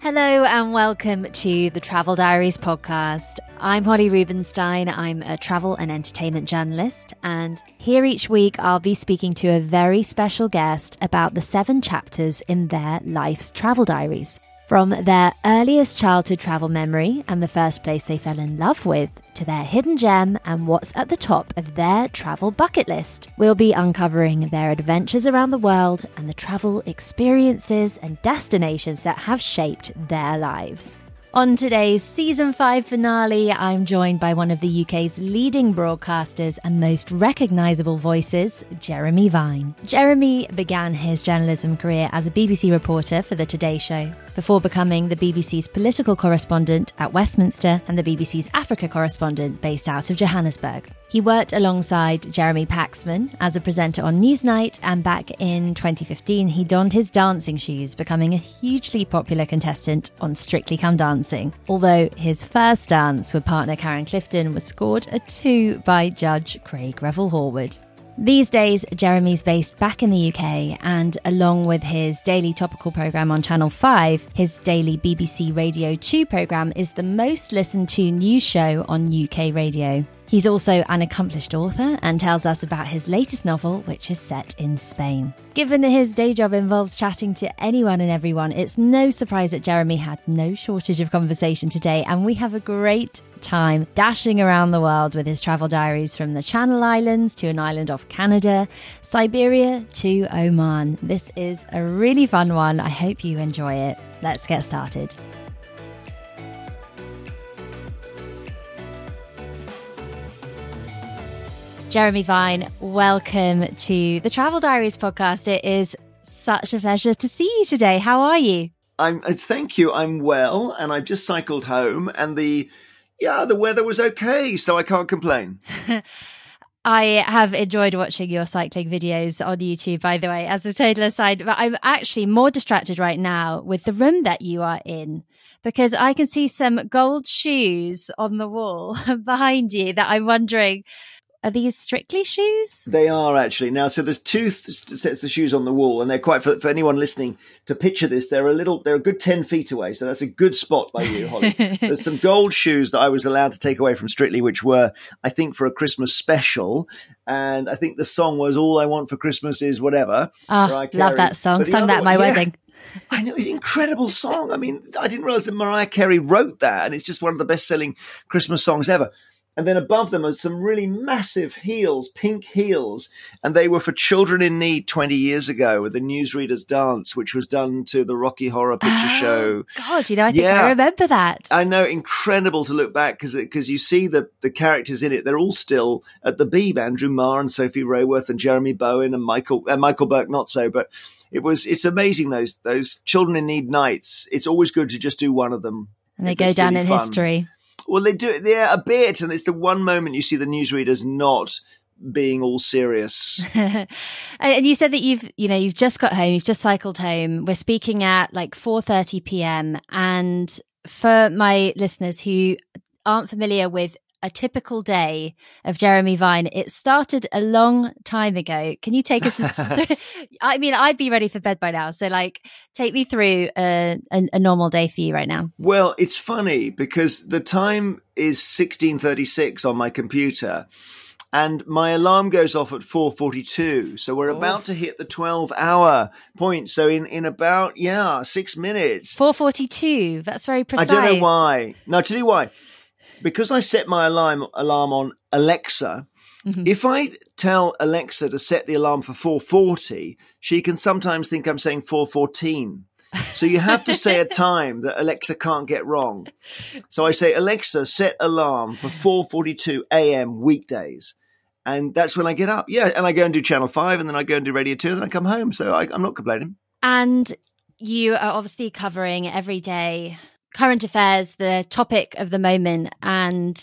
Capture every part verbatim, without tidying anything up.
Hello and welcome to the Travel Diaries podcast. I'm Holly Rubenstein. I'm a travel and entertainment journalist, and here each week I'll be speaking to a very special guest about the seven chapters in their life's travel diaries. From their earliest childhood travel memory and the first place they fell in love with, to their hidden gem and what's at the top of their travel bucket list. We'll be uncovering their adventures around the world and the travel experiences and destinations that have shaped their lives. On today's Season five finale, I'm joined by one of the U K's leading broadcasters and most recognisable voices, Jeremy Vine. Jeremy began his journalism career as a B B C reporter for The Today Show, before becoming the B B C's political correspondent at Westminster and the B B C's Africa correspondent based out of Johannesburg. He worked alongside Jeremy Paxman as a presenter on Newsnight, and back in twenty fifteen, he donned his dancing shoes, becoming a hugely popular contestant on Strictly Come Dancing. Although his first dance with partner Karen Clifton was scored a two by judge Craig Revel Horwood. These days, Jeremy's based back in the U K, and along with his daily topical programme on Channel five, his daily B B C Radio two programme is the most listened to news show on U K radio. He's also an accomplished author and tells us about his latest novel, which is set in Spain. Given his day job involves chatting to anyone and everyone, it's no surprise that Jeremy had no shortage of conversation today, and we have a great time dashing around the world with his travel diaries, from the Channel Islands to an island off Canada, Siberia to Oman. This is a really fun one. I hope you enjoy it. Let's get started. Jeremy Vine, welcome to the Travel Diaries podcast. It is such a pleasure to see you today. How are you? I'm thank you. I'm well, and I've just cycled home, and the yeah, the weather was okay, so I can't complain. I have enjoyed watching your cycling videos on YouTube, by the way, as a total aside, but I'm actually more distracted right now with the room that you are in, because I can see some gold shoes on the wall behind you that I'm wondering, are these Strictly shoes? They are, actually. Now, so there's two sets of shoes on the wall, and they're quite, for, for anyone listening to picture this, they're a little, they're a good ten feet away. So that's a good spot by you, Holly. There's some gold shoes that I was allowed to take away from Strictly, which were, I think, for a Christmas special. And I think the song was All I Want for Christmas Is Whatever. Oh, love that song. Sung that at my one, wedding. Yeah. I know, it's an incredible song. I mean, I didn't realize that Mariah Carey wrote that, and it's just one of the best-selling Christmas songs ever. And then above them are some really massive heels, pink heels. And they were for Children in Need twenty years ago with the Newsreaders Dance, which was done to the Rocky Horror Picture oh, Show. God, you know, I think yeah. I remember that. I know, incredible to look back, because because you see the, the characters in it. They're all still at the Beeb, Andrew Marr and Sophie Raworth and Jeremy Bowen and Michael uh, Michael Burke, not so, but it was it's amazing, those, those Children in Need nights. It's always good to just do one of them. And they go down really in fun. History. Well, they do it yeah, a bit, and it's the one moment you see the newsreaders not being all serious. And you said that you've, you know, you've just got home, you've just cycled home. We're speaking at like four thirty p m, and for my listeners who aren't familiar with a typical day of Jeremy Vine, it started a long time ago. Can you take us through? I mean, I'd be ready for bed by now. So like, take me through a, a, a normal day for you right now. Well, it's funny because the time is sixteen thirty-six on my computer, and my alarm goes off at four forty-two. So we're Oof. about to hit the twelve hour point. So in, in about, yeah, six minutes. four forty-two. That's very precise. I don't know why. No, to do why. Because I set my alarm alarm on Alexa, mm-hmm. if I tell Alexa to set the alarm for four forty, she can sometimes think I'm saying four fourteen. So you have to say a time that Alexa can't get wrong. So I say, Alexa, set alarm for four forty-two a m weekdays. And that's when I get up. Yeah, and I go and do Channel five, and then I go and do Radio two, and then I come home. So I, I'm not complaining. And you are obviously covering every day current affairs, the topic of the moment. And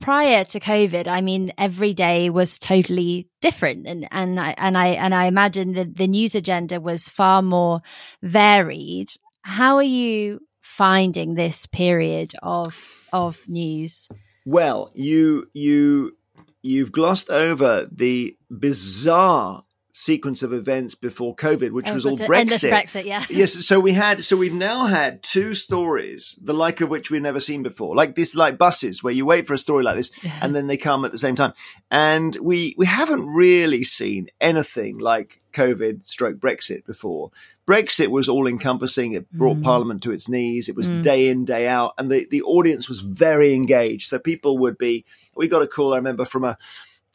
prior to COVID, I mean, every day was totally different. And, and I, and I, and I imagine that the news agenda was far more varied. How are you finding this period of, of news? Well, you, you, you've glossed over the bizarre sequence of events before COVID, which oh, was, was all Brexit. Endless Brexit, yeah. Yes, so we had, so we've now had two stories, the like of which we've never seen before, like this, like buses, where you wait for a story like this, yeah. and then they come at the same time. And we we haven't really seen anything like COVID stroke Brexit before. Brexit was all encompassing. It brought mm. Parliament to its knees. It was mm. day in, day out. And the, the audience was very engaged. So people would be, we got a call, I remember, from a,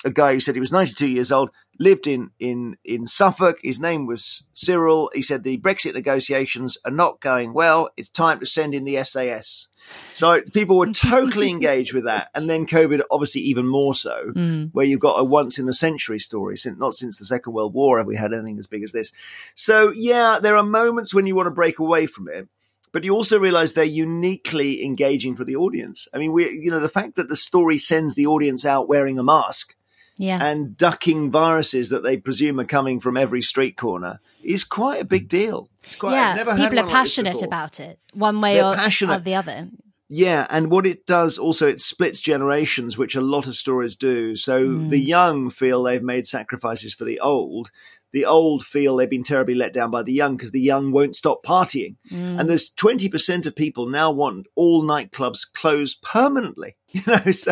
a guy who said he was ninety-two years old, lived in, in, in Suffolk. His name was Cyril. He said the Brexit negotiations are not going well. It's time to send in the S A S. So people were totally engaged with that. And then COVID, obviously, even more so, mm. where you've got a once in a century story. Since, not since the Second World War have we had anything as big as this. So, yeah, there are moments when you want to break away from it. But you also realize they're uniquely engaging for the audience. I mean, we, you know, the fact that the story sends the audience out wearing a mask yeah. and ducking viruses that they presume are coming from every street corner is quite a big deal. It's quite, yeah, I've never people had are passionate like about it, one way or, or the other. Yeah, and what it does also, it splits generations, which a lot of stories do. So mm. the young feel they've made sacrifices for the old. The old feel they've been terribly let down by the young because the young won't stop partying. Mm. And there's twenty percent of people now want all nightclubs closed permanently. You know, so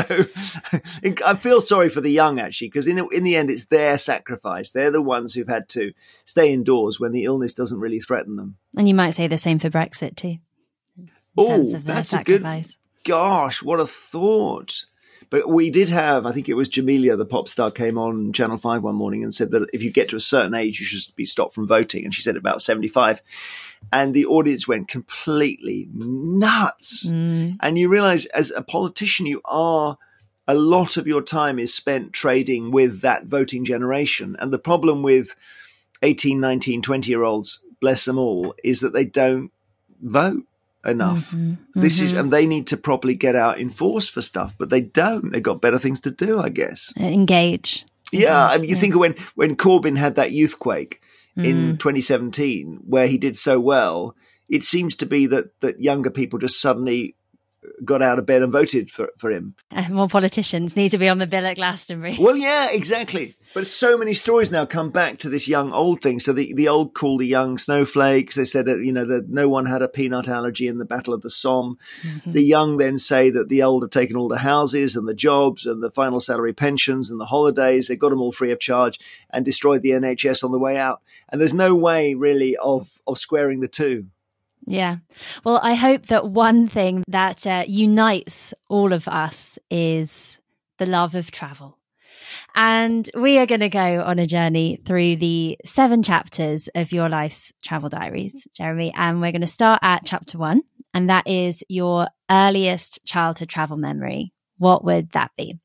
I feel sorry for the young, actually, because in, in the end, it's their sacrifice. They're the ones who've had to stay indoors when the illness doesn't really threaten them. And you might say the same for Brexit, too. Oh, that's sacrifice. a good – gosh, what a thought. But we did have, I think it was Jamelia, the pop star, came on Channel five one morning and said that if you get to a certain age, you should be stopped from voting. And she said about seventy-five. And the audience went completely nuts. Mm. And you realize as a politician, you are, a lot of your time is spent trading with that voting generation. And the problem with eighteen, nineteen, twenty year olds, bless them all, is that they don't vote enough. Mm-hmm, mm-hmm. This is, and they need to properly get out in force for stuff, but they don't. They've got better things to do, I guess. Engage. Yeah. Engage, I mean, you yeah. think of when, when Corbyn had that youthquake mm. in twenty seventeen, where he did so well, it seems to be that, that younger people just suddenly got out of bed and voted for, for him. Uh, more politicians need to be on the bill at Glastonbury. Well, yeah, exactly. But so many stories now come back to this young old thing. So the, the old call the young snowflakes. They said that, you know, that no one had a peanut allergy in the Battle of the Somme. Mm-hmm. The young then say that the old have taken all the houses and the jobs and the final salary pensions and the holidays. They got them all free of charge and destroyed the N H S on the way out. And there's no way really of, of squaring the two. Yeah. Well, I hope that one thing that uh, unites all of us is the love of travel. And we are going to go on a journey through the seven chapters of your life's travel diaries, Jeremy. And we're going to start at chapter one, and that is your earliest childhood travel memory. What would that be?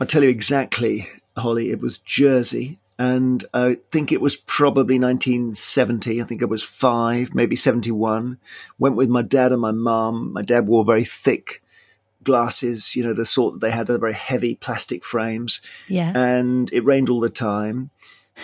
I'll tell you exactly, Holly. It was Jersey. And I think it was probably nineteen seventy. I think I was five, maybe seventy-one. Went with my dad and my mum. My dad wore very thick glasses, you know, the sort that they had, the very heavy plastic frames. Yeah. And it rained all the time.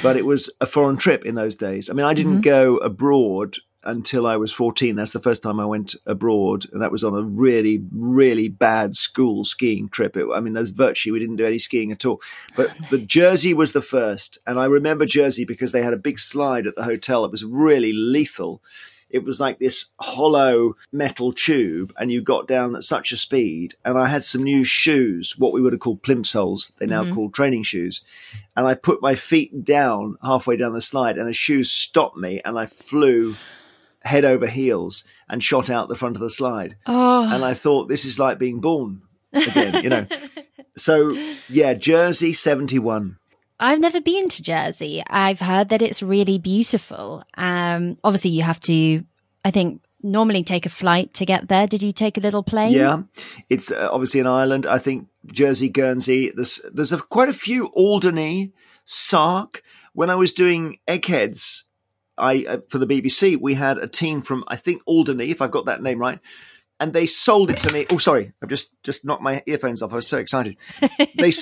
But it was a foreign trip in those days. I mean, I didn't mm-hmm. go abroad until I was fourteen. That's the first time I went abroad. And that was on a really, really bad school skiing trip. It, I mean, there's virtually, we didn't do any skiing at all. But oh, no. the Jersey was the first. And I remember Jersey because they had a big slide at the hotel. It was really lethal. It was like this hollow metal tube, and you got down at such a speed. And I had some new shoes, what we would have called plimsolls, they now mm-hmm. call training shoes. And I put my feet down halfway down the slide, and the shoes stopped me, and I flew head over heels and shot out the front of the slide. Oh. And I thought, this is like being born again, you know. So, yeah, Jersey seventy-one. I've never been to Jersey. I've heard that it's really beautiful. Um, obviously, you have to, I think, normally take a flight to get there. Did you take a little plane? Yeah, it's uh, obviously an island. I think Jersey, Guernsey, there's, there's a, quite a few. Alderney, Sark. When I was doing Eggheads, I, uh, for the B B C, we had a team from, I think, Alderney, if I've got that name right, and they sold it to me. Oh, sorry, I've just, just knocked my earphones off. I was so excited. They,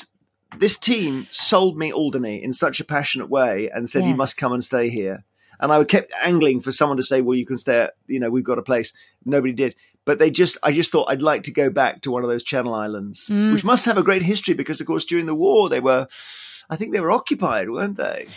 this team sold me Alderney in such a passionate way and said, yes. you must come and stay here. And I kept angling for someone to say, well, you can stay at, you know, we've got a place. Nobody did. But they just, I just thought I'd like to go back to one of those Channel Islands, mm. which must have a great history because, of course, during the war, they were, I think they were occupied, weren't they?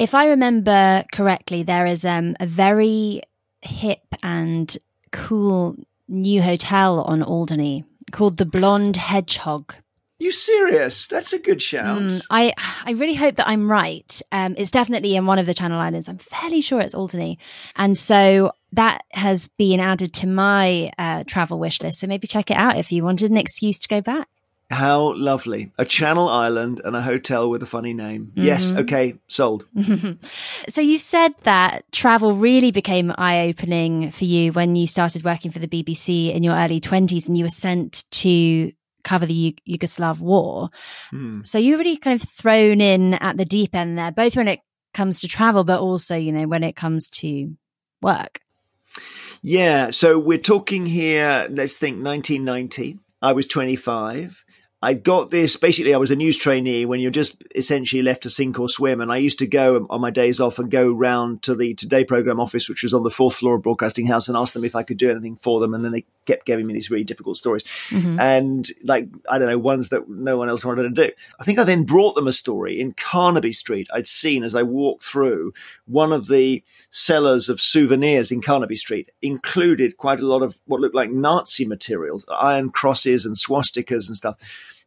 If I remember correctly, there is um, a very hip and cool new hotel on Alderney called the Blonde Hedgehog. You serious? That's a good shout. Mm, I I really hope that I'm right. Um, it's definitely in one of the Channel Islands. I'm fairly sure it's Alderney. And so that has been added to my uh, travel wish list. So maybe check it out if you wanted an excuse to go back. How lovely. A Channel Island and a hotel with a funny name. Mm-hmm. Yes. Okay. Sold. So you said that travel really became eye-opening for you when you started working for the B B C in your early twenties and you were sent to cover the U- Yugoslav war. Mm. So you were really kind of thrown in at the deep end there, both when it comes to travel, but also, you know, when it comes to work. Yeah. So we're talking here, let's think nineteen ninety. I was twenty-five. I got this, basically I was a news trainee when you're just essentially left to sink or swim. And I used to go on my days off and go round to the Today programme office, which was on the fourth floor of Broadcasting House, and ask them if I could do anything for them. And then they kept giving me these really difficult stories. Mm-hmm. And like, I don't know, ones that no one else wanted to do. I think I then brought them a story in Carnaby Street. I'd seen as I walked through one of the sellers of souvenirs in Carnaby Street included quite a lot of what looked like Nazi materials, iron crosses and swastikas and stuff.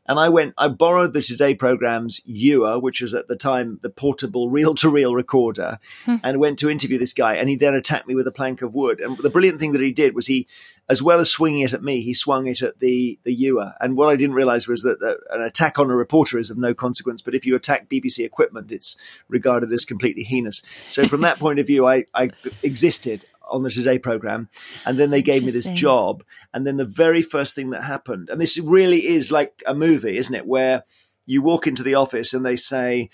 And I went, I borrowed the Today programme's Ewer, which was at the time the portable reel-to-reel recorder, hmm. and went to interview this guy. And he then attacked me with a plank of wood. And the brilliant thing that he did was he, as well as swinging it at me, he swung it at the, the Ewer. And what I didn't realise was that uh, an attack on a reporter is of no consequence, but if you attack B B C equipment, it's regarded as completely heinous. So from that point of view, I, I existed on the Today programme. And then they gave me this job. And then the very first thing that happened, and this really is like a movie, isn't it? Where you walk into the office and they say,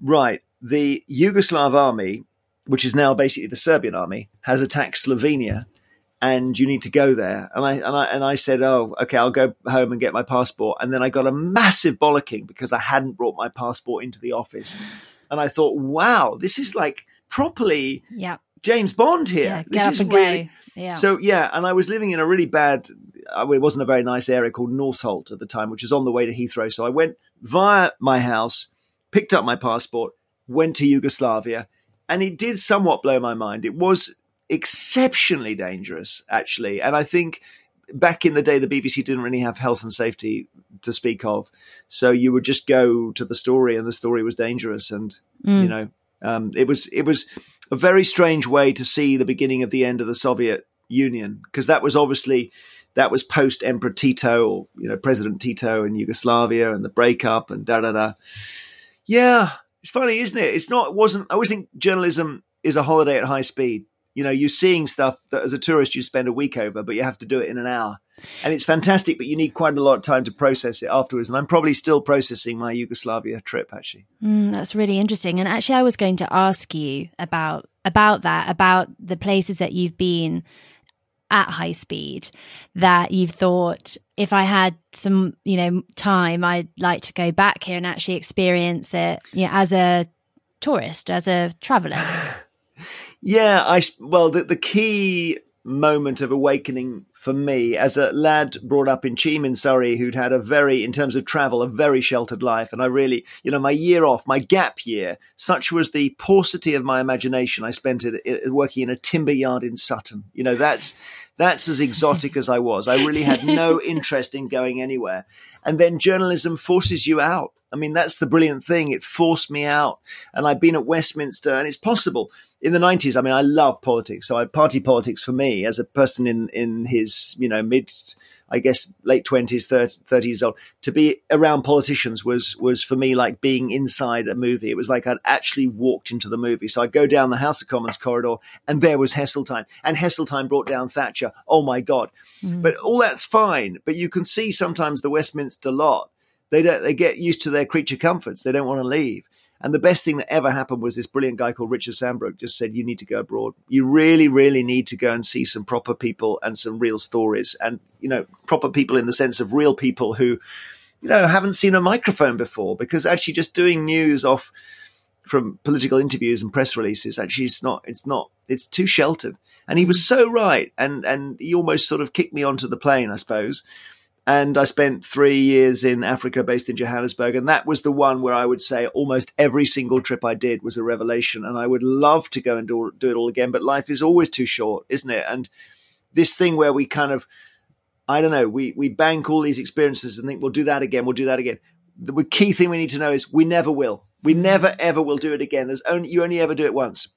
right, the Yugoslav army, which is now basically the Serbian army, has attacked Slovenia and you need to go there. And I, and I, and I said, oh, okay, I'll go home and get my passport. And then I got a massive bollocking because I hadn't brought my passport into the office. And I thought, wow, this is like properly... yeah. James Bond here. Yeah, this is really yeah. So yeah, and I was living in a really bad I mean, it wasn't a very nice area called Northolt at the time, which is on the way to Heathrow. So I went via my house, picked up my passport, went to Yugoslavia, and it did somewhat blow my mind. It was exceptionally dangerous, actually. And I think back in the day, the B B C didn't really have health and safety to speak of. So you would just go to the story and the story was dangerous. And, mm. you know, um, it was it was... a very strange way to see the beginning of the end of the Soviet Union, because that was obviously that was post Emperor Tito, or you know President Tito in Yugoslavia and the breakup and da da da. Yeah, it's funny, isn't it? It's not. It wasn't. I always think journalism is a holiday at high speed. You know, you're seeing stuff that as a tourist you spend a week over, but you have to do it in an hour, and it's fantastic. But you need quite a lot of time to process it afterwards. And I'm probably still processing my Yugoslavia trip, actually. Mm, that's really interesting. And actually, I was going to ask you about about that, about the places that you've been at high speed that you've thought, if I had some, you know, time, I'd like to go back here and actually experience it, you know, as a tourist, as a traveller. Yeah, I well, the, the key moment of awakening for me as a lad brought up in Cheam in Surrey, who'd had a very, in terms of travel, a very sheltered life. And I really, you know, my year off, my gap year, such was the paucity of my imagination, I spent it, it working in a timber yard in Sutton. You know, that's that's as exotic as I was. I really had no interest in going anywhere. And then journalism forces you out. I mean, that's the brilliant thing. It forced me out. And I've been at Westminster, and it's possible. In the nineties, I mean, I love politics. So party politics for me as a person in, in his, you know, mid, I guess, late twenties, thirty, thirty years old, to be around politicians was, was for me like being inside a movie. It was like I'd actually walked into the movie. So I'd go down the House of Commons corridor and there was Heseltine. And Heseltine brought down Thatcher. Oh, my God. Mm. But all that's fine. But you can see sometimes the Westminster lot, they don't, they get used to their creature comforts. They don't want to leave. And the best thing that ever happened was this brilliant guy called Richard Sandbrook just said, you need to go abroad. You really, really need to go and see some proper people and some real stories. And, you know, proper people in the sense of real people who, you know, haven't seen a microphone before, because actually just doing news off from political interviews and press releases, actually it's not, it's not, it's too sheltered. And he was so right. And, and he almost sort of kicked me onto the plane, I suppose. And I spent three years in Africa based in Johannesburg. And that was the one where I would say almost every single trip I did was a revelation. And I would love to go and do, do it all again. But life is always too short, isn't it? And this thing where we kind of, I don't know, we, we bank all these experiences and think we'll do that again. We'll do that again. The key thing we need to know is we never will. We never, ever will do it again. There's only, you only ever do it once.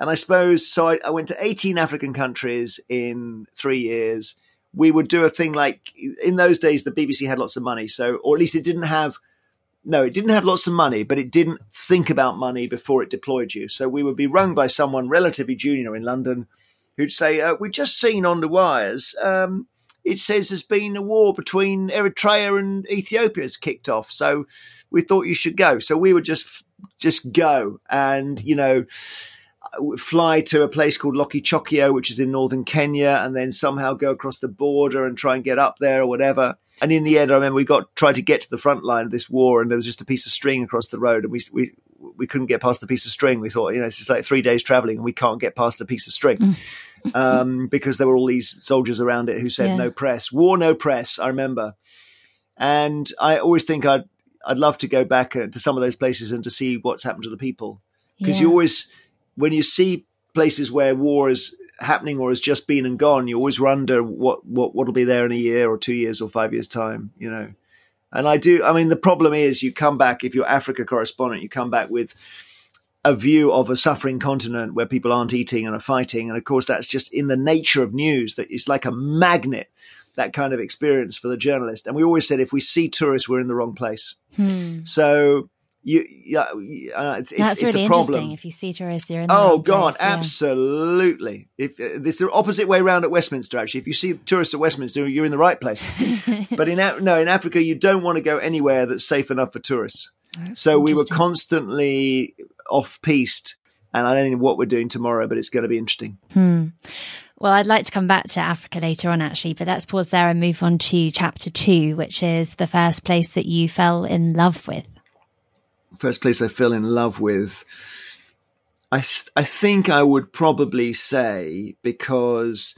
And I suppose, so I, I went to eighteen African countries in three years. We would do a thing like, in those days, the B B C had lots of money. So, or at least it didn't have, no, it didn't have lots of money, but it didn't think about money before it deployed you. So we would be rung by someone relatively junior in London who'd say, uh, we've just seen on the wires, um, it says there's been a war between Eritrea and Ethiopia has kicked off. So we thought you should go. So we would just, just go and, you know, fly to a place called Lokichokio, which is in northern Kenya, and then somehow go across the border and try and get up there or whatever. And in the end, I remember we got tried to get to the front line of this war, and there was just a piece of string across the road, and we we we couldn't get past the piece of string. We thought, you know, it's just like three days traveling, and we can't get past a piece of string um, because there were all these soldiers around it who said yeah. no press, war, no press. I remember, and I always think I'd I'd love to go back to some of those places and to see what's happened to the people, because yeah. you always. When you see places where war is happening or has just been and gone, you always wonder what what what'll be there in a year or two years or five years time, you know. And I do. I mean, the problem is you come back, if you're Africa correspondent, you come back with a view of a suffering continent where people aren't eating and are fighting. And of course, that's just in the nature of news, that it's like a magnet, that kind of experience for the journalist. And we always said, if we see tourists, we're in the wrong place. Hmm. So. You, yeah, uh, it's, That's it's, it's really a problem. Interesting. If you see tourists, you're in the oh god, place, absolutely. Yeah. If uh, this the opposite way around at Westminster, actually. If you see tourists at Westminster, you're in the right place. But in no, in Africa, you don't want to go anywhere that's safe enough for tourists. That's so we were constantly off-piste, and I don't know what we're doing tomorrow, but it's going to be interesting. Hmm. Well, I'd like to come back to Africa later on, actually, but let's pause there and move on to chapter two, which is the first place that you fell in love with. First place I fell in love with, I, I think I would probably say, because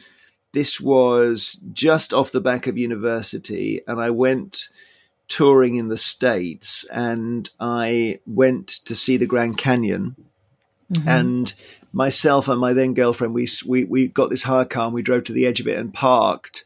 this was just off the back of university, and I went touring in the States, and I went to see the Grand Canyon. Mm-hmm. And myself and my then girlfriend, we, we, we got this hire car and we drove to the edge of it and parked.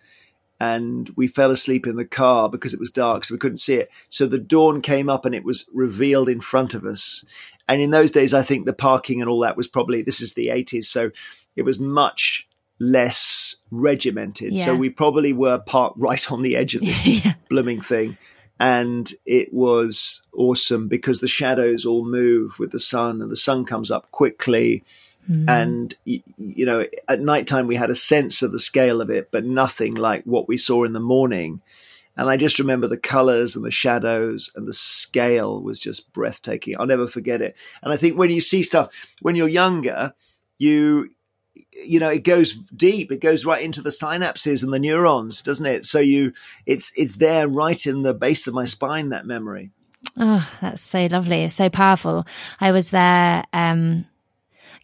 And we fell asleep in the car because it was dark, so we couldn't see it. So the dawn came up and it was revealed in front of us. And in those days, I think the parking and all that was probably, this is the eighties, so it was much less regimented. Yeah. So we probably were parked right on the edge of this yeah. blooming thing. And it was awesome because the shadows all move with the sun, and the sun comes up quickly. Mm. And, you, you know, at nighttime, we had a sense of the scale of it, but nothing like what we saw in the morning. And I just remember the colors and the shadows, and the scale was just breathtaking. I'll never forget it. And I think when you see stuff, when you're younger, you, you know, it goes deep. It goes right into the synapses and the neurons, doesn't it? So you it's it's there right in the base of my spine, that memory. Oh, that's so lovely. It's so powerful. I was there. Um...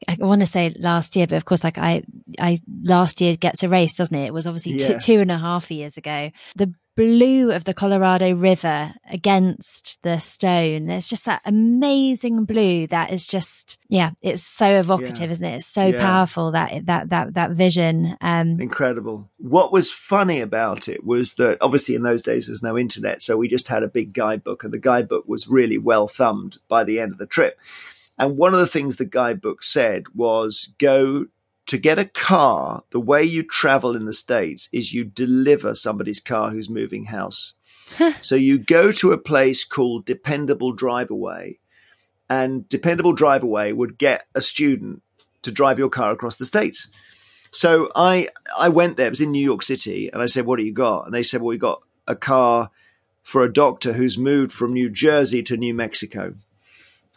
I want to say last year, but of course, like I, I last year gets erased, doesn't it? It was obviously yeah. two, two and a half years ago. The blue of the Colorado River against the stone. There's just that amazing blue that is just, yeah, it's so evocative, yeah. isn't it? It's so yeah. powerful, that, that, that, that vision. Um, Incredible. What was funny about it was that obviously in those days there's no internet. So we just had a big guidebook, and the guidebook was really well thumbed by the end of the trip. And one of the things the guidebook said was, go to get a car. The way you travel in the States is you deliver somebody's car who's moving house. So you go to a place called Dependable Driveaway, and Dependable Driveaway would get a student to drive your car across the States. So I, I went there. It was in New York City. And I said, what do you got? And they said, well, we got a car for a doctor who's moved from New Jersey to New Mexico.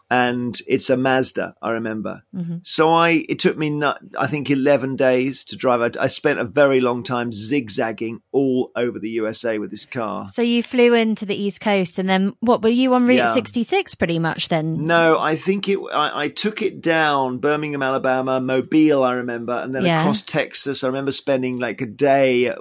And it's a Mazda, I remember. Mm-hmm. So I, it took me, not, I think, eleven days to drive. I, I spent a very long time zigzagging all over the U S A with this car. So you flew into the East Coast, and then what, were you on Route yeah. sixty-six pretty much then? No, I think it, I, I took it down Birmingham, Alabama, Mobile, I remember, and then yeah. across Texas. I remember spending like a day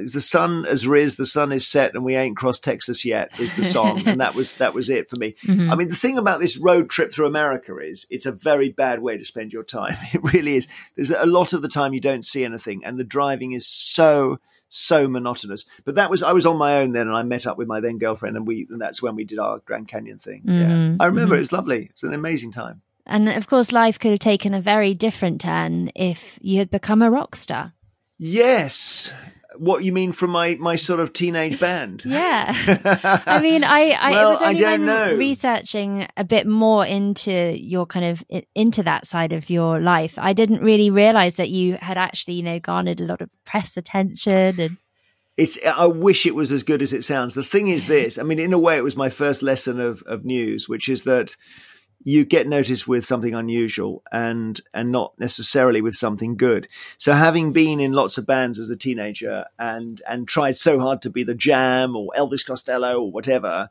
the sun has risen, the sun is set, and we ain't crossed Texas yet is the song. And that was that was it for me. Mm-hmm. I mean, the thing about this road trip through America is it's a very bad way to spend your time. It really is. There's a lot of the time you don't see anything, and the driving is so, so monotonous. But that was, I was on my own then, and I met up with my then girlfriend, and we and that's when we did our Grand Canyon thing. Mm-hmm. Yeah, I remember mm-hmm. It was lovely. It was an amazing time. And of course, life could have taken a very different turn if you had become a rock star. Yes. What you mean from my, my sort of teenage band? Yeah. I mean, I, I well, it was only I don't when know. researching a bit more into your kind of, into that side of your life, I didn't really realize that you had actually, you know, garnered a lot of press attention and. It's. I wish it was as good as it sounds. The thing is this, I mean, in a way, it was my first lesson of, of news, which is that you get noticed with something unusual and and not necessarily with something good. So having been in lots of bands as a teenager and and tried so hard to be the Jam or Elvis Costello or whatever,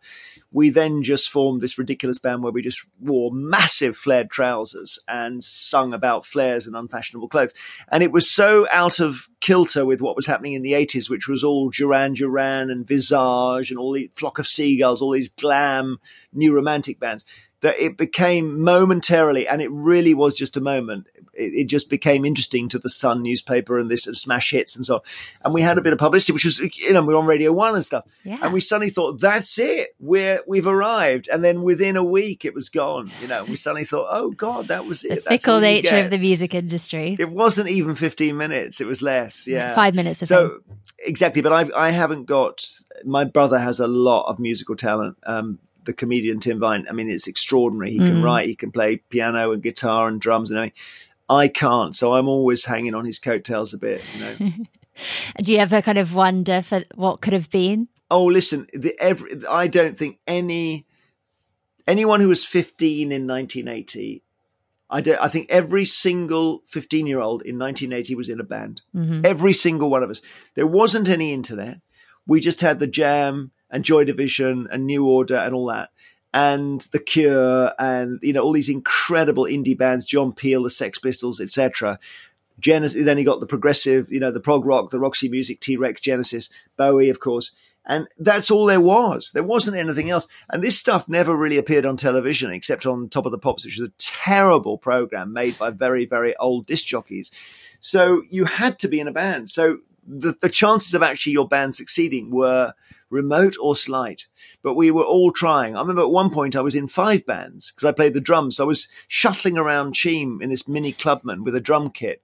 we then just formed this ridiculous band where we just wore massive flared trousers and sung about flares and unfashionable clothes. And it was so out of kilter with what was happening in the eighties, which was all Duran Duran and Visage and all the Flock of Seagulls, all these glam new romantic bands, that it became momentarily, and it really was just a moment, it, it just became interesting to the Sun newspaper and this and smash hits and so on. And we had a bit of publicity, which was, you know, we were on Radio One and stuff. Yeah. And we suddenly thought, that's it, we're, we've arrived. And then within a week, it was gone. You know, we suddenly thought, oh, God, that was it. The that's fickle nature of the music industry. It wasn't even fifteen minutes. It was less. Yeah. Five minutes. Of so time. Exactly. But I've, I haven't got, my brother has a lot of musical talent. Um, the comedian Tim Vine, I mean, it's extraordinary. He can mm. write, he can play piano and guitar and drums and everything. I can't, so I'm always hanging on his coattails a bit, you know. Do you ever kind of wonder for what could have been? Oh, listen, the, every, I don't think any anyone who was fifteen in nineteen eighty, I don't. I think every single fifteen-year-old in nineteen eighty was in a band. Mm-hmm. Every single one of us. There wasn't any internet. We just had the Jam and Joy Division and New Order and all that, and The Cure and, you know, all these incredible indie bands, John Peel, the Sex Pistols, et cetera. Genesis, then he got the progressive, you know, the prog rock, the Roxy Music, T-Rex, Genesis, Bowie, of course. And that's all there was. There wasn't anything else. And this stuff never really appeared on television, except on Top of the Pops, which was a terrible program made by very, very old disc jockeys. So you had to be in a band. So the, the chances of actually your band succeeding were remote or slight, but we were all trying. I remember at one point I was in five bands because I played the drums. So I was shuttling around Cheam in this mini clubman with a drum kit,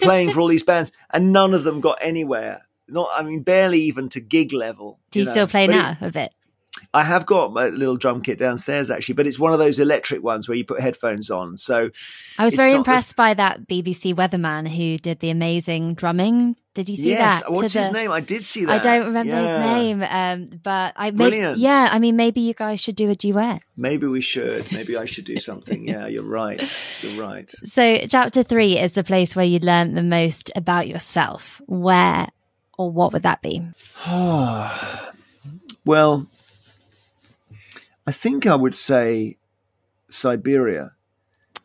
playing for all these bands, and none of them got anywhere. Not, I mean, barely even to gig level. Do you, you know? Still play but now it, a bit? I have got my little drum kit downstairs actually, but it's one of those electric ones where you put headphones on. So I was very impressed the... by that B B C weatherman who did the amazing drumming. Did you see yes. that? Yes, what's his the... name? I did see that. I don't remember yeah. his name, um, but I Brilliant. May... yeah, I mean, maybe you guys should do a duet. Maybe we should. Maybe I should do something. Yeah, you're right. You're right. So chapter three is the place where you learn the most about yourself. Where or what would that be? Well, I think I would say Siberia.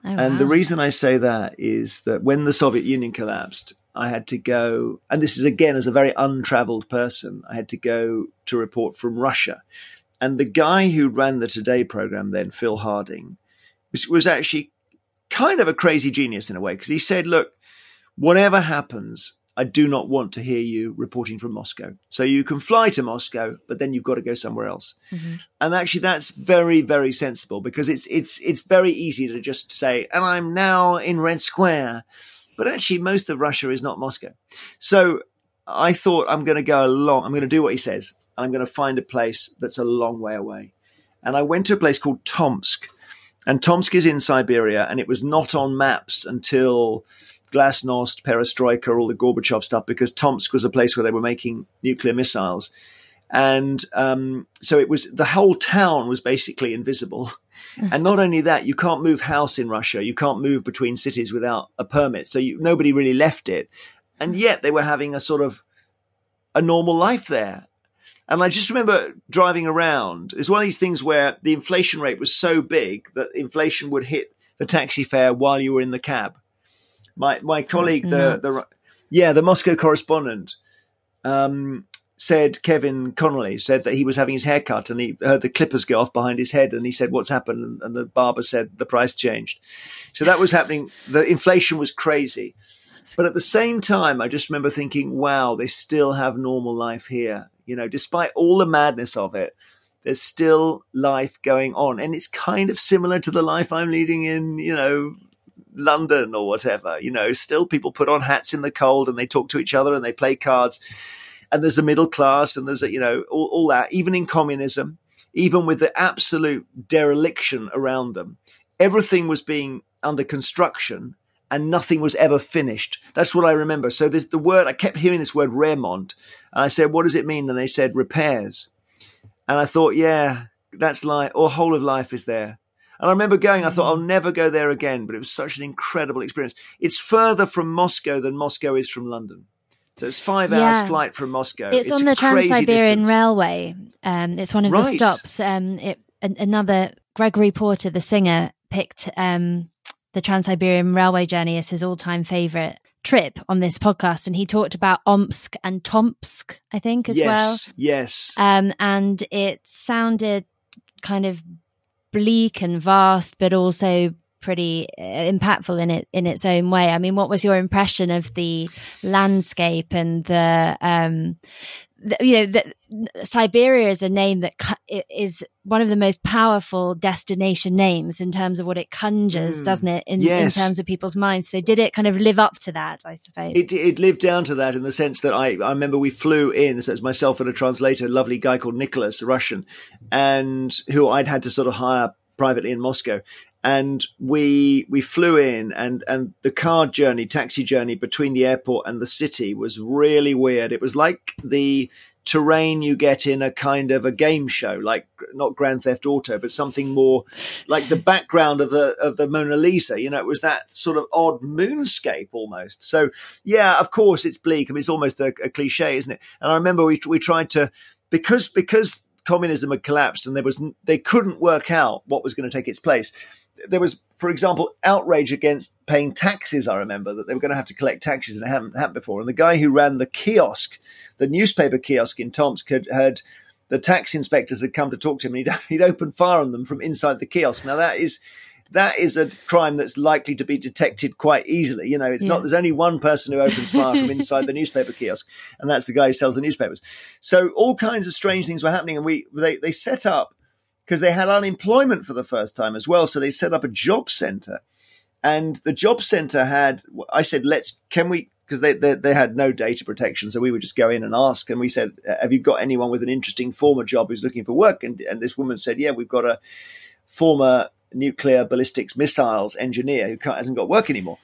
Oh, and wow. The reason I say that is that when the Soviet Union collapsed, I had to go, and this is again as a very untraveled person, I had to go to report from Russia. And the guy who ran the Today program then, Phil Harding, was, was actually kind of a crazy genius in a way, because he said, look, whatever happens, I do not want to hear you reporting from Moscow. So you can fly to Moscow, but then you've got to go somewhere else. Mm-hmm. And actually, that's very, very sensible, because it's it's it's very easy to just say, and I'm now in Red Square. But actually, most of Russia is not Moscow. So I thought I'm going to go along. I'm going to do what he says. And I'm going to find a place that's a long way away. And I went to a place called Tomsk. And Tomsk is in Siberia. And it was not on maps until Glasnost, Perestroika, all the Gorbachev stuff, because Tomsk was a place where they were making nuclear missiles. And um, so it was, the whole town was basically invisible. And not only that, you can't move house in Russia. You can't move between cities without a permit. So you, nobody really left it. And yet they were having a sort of a normal life there. And I just remember driving around. It's one of these things where the inflation rate was so big that inflation would hit the taxi fare while you were in the cab. My my colleague, the, the yeah, the Moscow correspondent, um, said, Kevin Connolly said that he was having his hair cut and he heard the clippers go off behind his head, and he said, what's happened? And the barber said, the price changed. So that was happening. The inflation was crazy. But at the same time, I just remember thinking, wow, they still have normal life here. You know, despite all the madness of it, there's still life going on. And it's kind of similar to the life I'm leading in, you know, London or whatever. You know, still people put on hats in the cold and they talk to each other and they play cards. And there's a middle class and there's, a, you know, all, all that. Even in communism, even with the absolute dereliction around them, everything was being under construction and nothing was ever finished. That's what I remember. So there's the word, I kept hearing this word Remont. And I said, what does it mean? And they said repairs. And I thought, yeah, that's life, or whole of life is there. And I remember going, I thought, I'll never go there again. But it was such an incredible experience. It's further from Moscow than Moscow is from London. So it's five hours yeah. flight from Moscow. It's, it's on the Trans-Siberian Railway. Um, it's one of right. the stops. Um, it, another, Gregory Porter, the singer, picked um, the Trans-Siberian Railway journey as his all-time favourite trip on this podcast, and he talked about Omsk and Tomsk, I think, as yes, well. Yes, yes. Um, and it sounded kind of bleak and vast, but also pretty impactful in it in its own way. I mean, what was your impression of the landscape and the, um, the you know, the, Siberia is a name that cu- is one of the most powerful destination names in terms of what it conjures, mm. doesn't it? In, yes. in terms of people's minds. So did it kind of live up to that? I suppose it it lived down to that in the sense that I I remember we flew in. So it was myself and a translator, a lovely guy called Nicholas, a Russian, and who I'd had to sort of hire privately in Moscow. And we we flew in, and, and the car journey, taxi journey between the airport and the city was really weird. It was like the terrain you get in a kind of a game show, like not Grand Theft Auto, but something more like the background of the of the Mona Lisa. You know, it was that sort of odd moonscape almost. So, yeah, of course, it's bleak. I mean, it's almost a, a cliche, isn't it? And I remember we we tried to because because communism had collapsed and there was they couldn't work out what was going to take its place. There was, for example, outrage against paying taxes. I remember that they were going to have to collect taxes, and it hadn't happened before. And the guy who ran the kiosk, the newspaper kiosk in Tomsk, had, had the tax inspectors had come to talk to him, and he'd, he'd opened fire on them from inside the kiosk. Now that is that is a crime that's likely to be detected quite easily. You know, it's yeah. not. There's only one person who opens fire from inside the newspaper kiosk, and that's the guy who sells the newspapers. So all kinds of strange things were happening, and we they they set up. Because they had unemployment for the first time as well. So they set up a job center, and the job center had, I said, let's, can we, because they, they, they had no data protection. So we would just go in and ask. And we said, have you got anyone with an interesting former job who's looking for work? And, and this woman said, yeah, we've got a former nuclear ballistics missiles engineer who can't, hasn't got work anymore.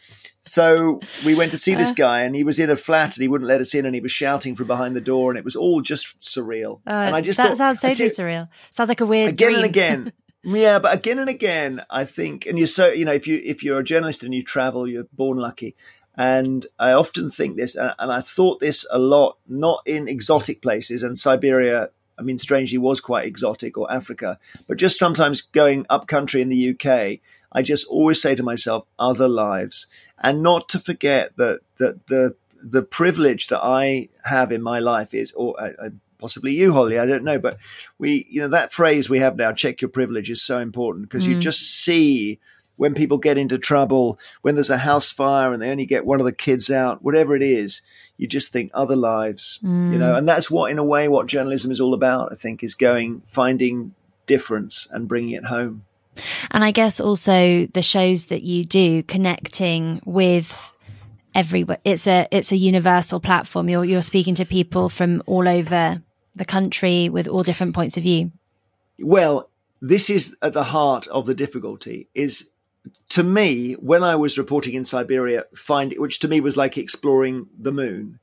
So we went to see this guy, and he was in a flat, and he wouldn't let us in, and he was shouting from behind the door, and it was all just surreal. Uh, and I just that thought, sounds totally t- surreal. Sounds like a weird again dream. and again. Yeah, but again and again, I think, and you're so you know, if you if you're a journalist and you travel, you're born lucky. And I often think this, and, and I thought this a lot, not in exotic places, and Siberia, I mean, strangely, was quite exotic, or Africa, but just sometimes going up country in the U K. I just always say to myself, other lives, and not to forget that that the the privilege that I have in my life is, or uh, possibly you, Holly, I don't know, but we, you know, that phrase we have now, check your privilege, is so important, because mm. you just see when people get into trouble, when there's a house fire and they only get one of the kids out, whatever it is, you just think other lives, mm. you know, and that's what, in a way, what journalism is all about, I think, is going, finding difference and bringing it home. And I guess also the shows that you do, connecting with everyone, it's a it's a universal platform. You're you're speaking to people from all over the country with all different points of view. Well, this is at the heart of the difficulty. Is to me, when I was reporting in Siberia, find which to me was like exploring the moon.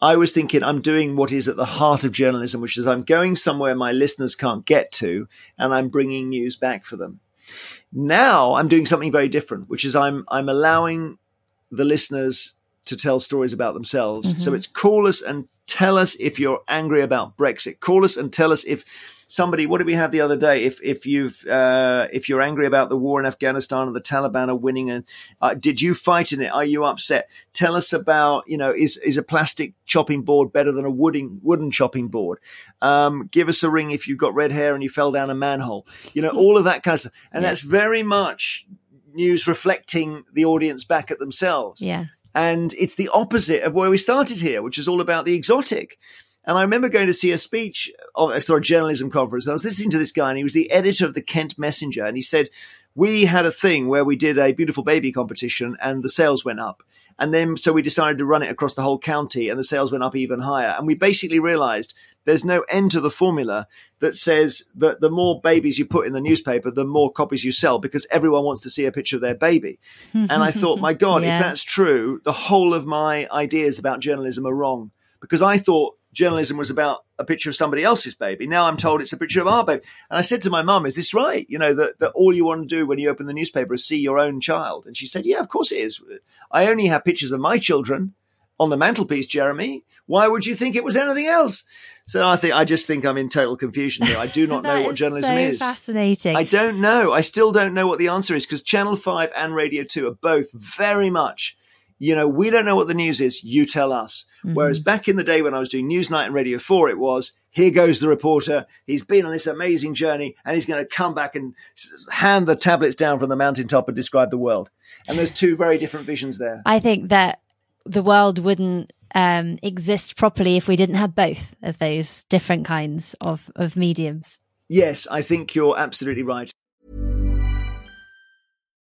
I was thinking I'm doing what is at the heart of journalism, which is I'm going somewhere my listeners can't get to, and I'm bringing news back for them. Now I'm doing something very different, which is I'm I'm allowing the listeners to tell stories about themselves. Mm-hmm. So it's call us and tell us if you're angry about Brexit. Call us and tell us if somebody, what did we have the other day? If if you've uh, if you're angry about the war in Afghanistan and the Taliban are winning, and uh, did you fight in it? Are you upset? Tell us about, you know, is is a plastic chopping board better than a wooden wooden chopping board? Um, give us a ring if you've got red hair and you fell down a manhole. You know, all of that kind of stuff, and yeah. that's very much news reflecting the audience back at themselves. Yeah. And it's the opposite of where we started here, which is all about the exotic. And I remember going to see a speech, or I saw a journalism conference. I was listening to this guy, and he was the editor of the Kent Messenger. And he said, we had a thing where we did a beautiful baby competition and the sales went up. And then so we decided to run it across the whole county and the sales went up even higher. And we basically realized there's no end to the formula that says that the more babies you put in the newspaper, the more copies you sell, because everyone wants to see a picture of their baby. And I thought, my God, yeah. if that's true, the whole of my ideas about journalism are wrong, because I thought journalism was about a picture of somebody else's baby. Now I'm told it's a picture of our baby. And I said to my mum, is this right? You know, that, that all you want to do when you open the newspaper is see your own child. And she said, yeah, of course it is. I only have pictures of my children on the mantelpiece, Jeremy. Why would you think it was anything else? So I think I just think I'm in total confusion here. I do not know what journalism is. Is. Fascinating. I don't know. I still don't know what the answer is, because Channel five and Radio two are both very much, you know, we don't know what the news is, you tell us. Mm-hmm. Whereas back in the day when I was doing Newsnight and Radio four, it was, here goes the reporter. He's been on this amazing journey and he's going to come back and hand the tablets down from the mountaintop and describe the world. And there's two very different visions there. I think that the world wouldn't um, exist properly if we didn't have both of those different kinds of, of mediums. Yes, I think you're absolutely right.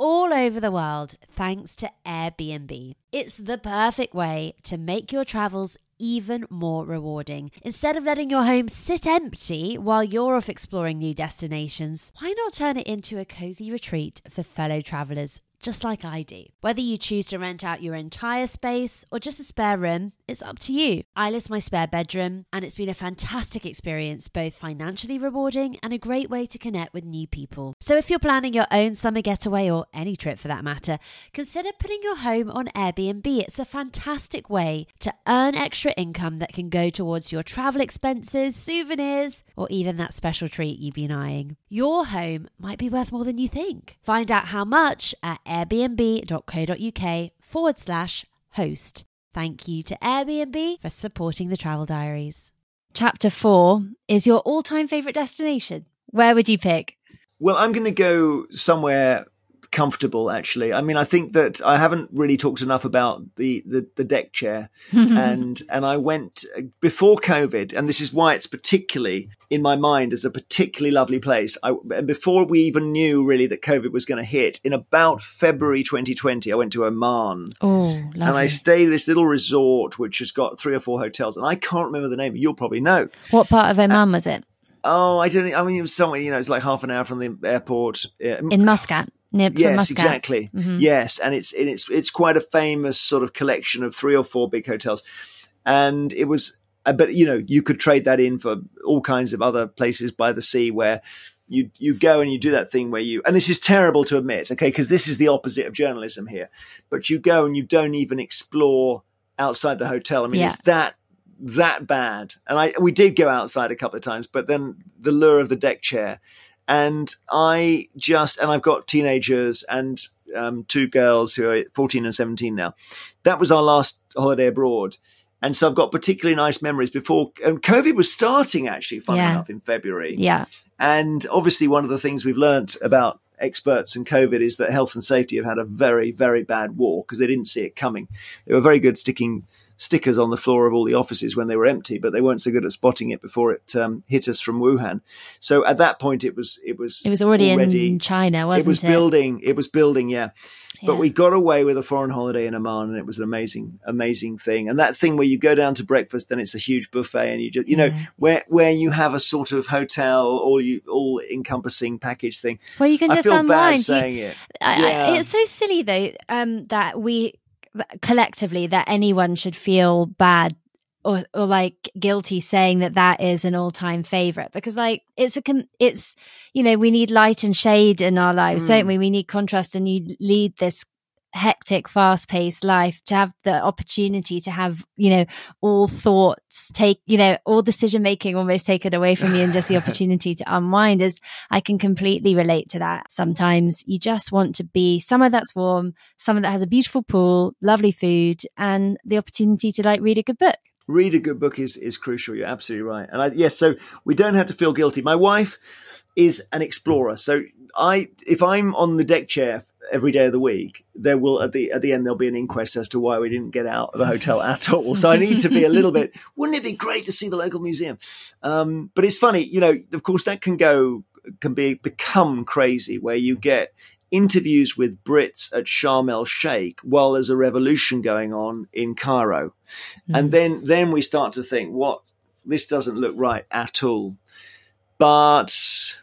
all over the world thanks to Airbnb. It's the perfect way to make your travels even more rewarding. Instead of letting your home sit empty while you're off exploring new destinations, why not turn it into a cozy retreat for fellow travelers, just like I do? Whether you choose to rent out your entire space or just a spare room, it's up to you. I list my spare bedroom, and it's been a fantastic experience, both financially rewarding and a great way to connect with new people. So if you're planning your own summer getaway, or any trip for that matter, consider putting your home on Airbnb. It's a fantastic way to earn extra income that can go towards your travel expenses, souvenirs, or even that special treat you've been eyeing. Your home might be worth more than you think. Find out how much at airbnb.co.uk forward slash host. Thank you to Airbnb for supporting the Travel Diaries. Chapter four is your all-time favourite destination. Where would you pick? Well, I'm going to go somewhere comfortable, actually. I mean, I think that I haven't really talked enough about the, the, the deck chair. and and I went before COVID, and this is why it's particularly in my mind as a particularly lovely place. I, and before we even knew really that COVID was going to hit, in about February twenty twenty, I went to Oman. Oh, lovely. And I stayed at this little resort, which has got three or four hotels, and I can't remember the name, but you'll probably know. What part of Oman uh, was it? Oh, I don't I mean, it was somewhere, you know, it's like half an hour from the airport. Yeah. In Muscat. Nip yes, exactly. Mm-hmm. Yes, and it's and it's it's quite a famous sort of collection of three or four big hotels, and it was Uh, but, you know, you could trade that in for all kinds of other places by the sea where you you go and you do that thing where you, and this is terrible to admit, okay, because this is the opposite of journalism here, but you go and you don't even explore outside the hotel. I mean, yeah. it's that that bad. And I we did go outside a couple of times, but then the lure of the deck chair. And I just, and I've got teenagers and um, two girls who are fourteen and seventeen now. That was our last holiday abroad. And so I've got particularly nice memories before, and COVID was starting actually, funnily yeah. enough, in February. Yeah. And obviously one of the things we've learned about experts and COVID is that health and safety have had a very, very bad war because they didn't see it coming. They were very good sticking stickers on the floor of all the offices when they were empty, but they weren't so good at spotting it before it um, hit us from Wuhan. So at that point, it was it was it was already, already in China, wasn't it? It was building. It was building, yeah. yeah. But we got away with a foreign holiday in Oman, and it was an amazing, amazing thing. And that thing where you go down to breakfast, then it's a huge buffet, and you just you yeah. know where where you have a sort of hotel all you all encompassing package thing. Well, you can I just feel unwind. Bad saying you, it. I, yeah. I, it's so silly though um, that we. collectively that anyone should feel bad or, or like guilty saying that that is an all-time favorite, because like it's a it's you know we need light and shade in our lives, mm. don't we we need contrast, and you lead this hectic fast-paced life to have the opportunity to have you know all thoughts take you know all decision making almost taken away from you, and just the opportunity to unwind is I can completely relate to that. Sometimes you just want to be somewhere that's warm, somewhere that has a beautiful pool, lovely food, and the opportunity to like read a good book. Read a good book is is crucial. You're absolutely right. And I, yes, so we don't have to feel guilty. My wife is an explorer, so I if I'm on the deck chair every day of the week, there will at the at the end there'll be an inquest as to why we didn't get out of the hotel at all. So I need to be a little bit. Wouldn't it be great to see the local museum? Um, but it's funny, you know. Of course, that can go can be become crazy, where you get interviews with Brits at Sharm El Sheikh while there's a revolution going on in Cairo, mm-hmm. and then then we start to think, what this doesn't look right at all. But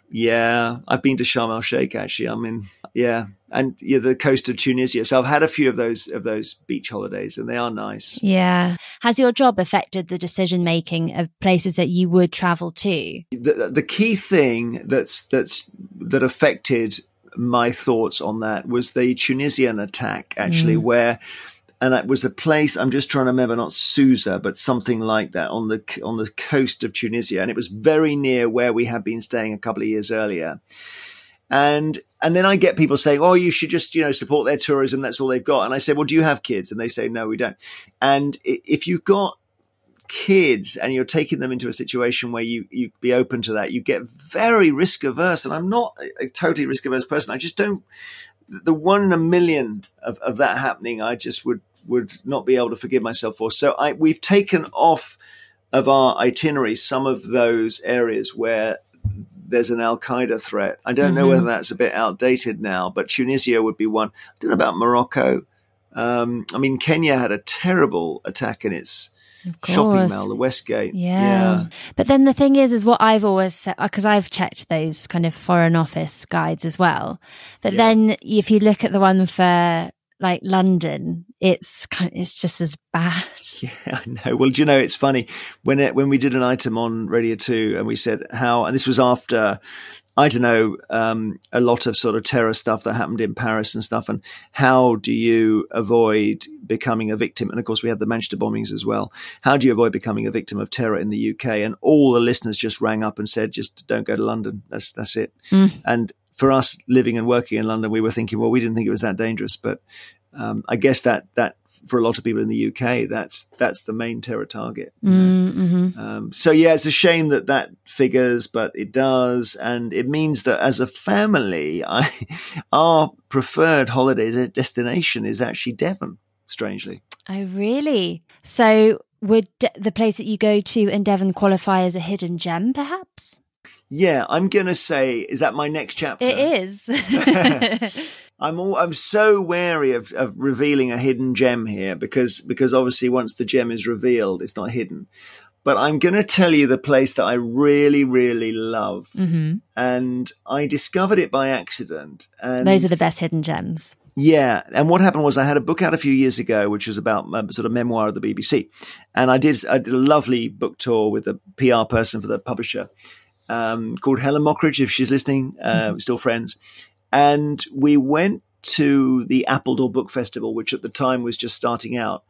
yeah, I've been to Sharm El Sheikh actually. I mean, yeah. And yeah, the coast of Tunisia. So I've had a few of those of those beach holidays, and they are nice. Yeah. Has your job affected the decision making of places that you would travel to? The, the key thing that's that's that affected my thoughts on that was the Tunisian attack, actually, mm. where, and that was a place I'm just trying to remember, not Susa, but something like that on the on the coast of Tunisia, and it was very near where we had been staying a couple of years earlier. And and then I get people saying, oh, you should just, you know, support their tourism. That's all they've got. And I say, well, do you have kids? And they say, no, we don't. And if you've got kids and you're taking them into a situation where you, you be open to that, you get very risk averse. And I'm not a, a totally risk averse person. I just don't, the one in a million of, of that happening, I just would, would not be able to forgive myself for. So I, we've taken off of our itinerary some of those areas where there's an Al-Qaeda threat. I don't know mm-hmm. whether that's a bit outdated now, but Tunisia would be one. I don't know about Morocco. Um, I mean, Kenya had a terrible attack in its shopping mall, the Westgate. Yeah. yeah. But then the thing is, is what I've always said, because I've checked those kind of Foreign Office guides as well. But yeah. then if you look at the one for like London, it's kind of, it's just as bad. Yeah, I know. Well, do you know, it's funny when it, when we did an item on Radio two and we said how, and this was after, I don't know, um, a lot of sort of terror stuff that happened in Paris and stuff, and how do you avoid becoming a victim? And of course we had the Manchester bombings as well. How do you avoid becoming a victim of terror in the U K? And all the listeners just rang up and said, just don't go to London. That's, that's it. Mm. And for us living and working in London, we were thinking, well, we didn't think it was that dangerous, but um, I guess that that for a lot of people in the U K, that's that's the main terror target. Mm-hmm. Um, so yeah, it's a shame that that figures, but it does, and it means that as a family, I, our preferred holiday destination is actually Devon. Strangely. Oh, really? So would de- the place that you go to in Devon qualify as a hidden gem, perhaps? Yeah, I'm going to say, is that my next chapter? It is. I'm all, I'm so wary of, of revealing a hidden gem here because, because obviously once the gem is revealed, it's not hidden. But I'm going to tell you the place that I really, really love. Mm-hmm. And I discovered it by accident. And those are the best hidden gems. Yeah. And what happened was I had a book out a few years ago, which was about a sort of memoir of the B B C. And I did, I did a lovely book tour with a P R person for the publisher um, called Helen Mockridge, if she's listening, uh, mm-hmm. we're still friends. And we went to the Appledore Book Festival, which at the time was just starting out.